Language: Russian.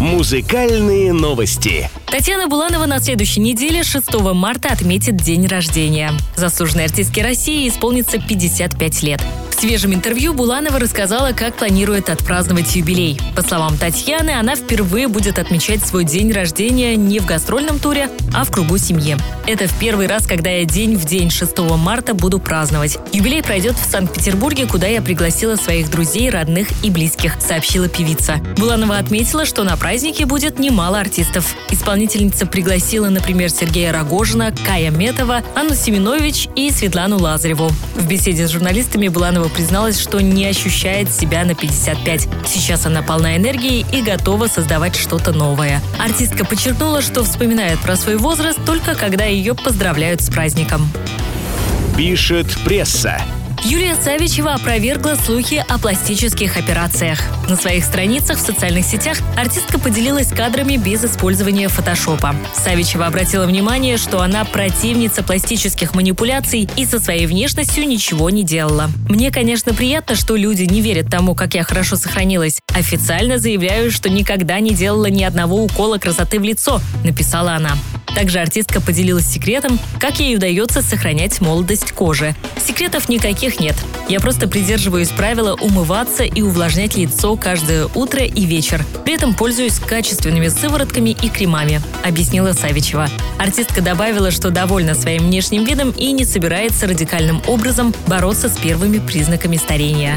Музыкальные новости. Татьяна Буланова на следующей неделе, 6 марта, отметит день рождения. Заслуженной артистке России исполнится 55 лет. В свежем интервью Буланова рассказала, как планирует отпраздновать юбилей. По словам Татьяны, она впервые будет отмечать свой день рождения не в гастрольном туре, а в кругу семьи. Это в первый раз, когда я день в день 6 марта буду праздновать. Юбилей пройдет в Санкт-Петербурге, куда я пригласила своих друзей, родных и близких, сообщила певица. Буланова отметила, что на празднике будет немало артистов. Исполнительница пригласила, например, Сергея Рогожина, Кая Метова, Анну Семенович и Светлану Лазареву. В беседе с журналистами Буланова призналась, что не ощущает себя на 55. Сейчас она полна энергии и готова создавать что-то новое. Артистка подчеркнула, что вспоминает про свой возраст только когда ее поздравляют с праздником. Пишет пресса. Юлия Савичева опровергла слухи о пластических операциях. На своих страницах в социальных сетях артистка поделилась кадрами без использования фотошопа. Савичева обратила внимание, что она противница пластических манипуляций и со своей внешностью ничего не делала. «Мне, конечно, приятно, что люди не верят тому, как я хорошо сохранилась. Официально заявляю, что никогда не делала ни одного укола красоты в лицо», — написала она. Также артистка поделилась секретом, как ей удается сохранять молодость кожи. Секретов никаких нет. Я просто придерживаюсь правила умываться и увлажнять лицо каждое утро и вечер. При этом пользуюсь качественными сыворотками и кремами, объяснила Савичева. Артистка добавила, что довольна своим внешним видом и не собирается радикальным образом бороться с первыми признаками старения.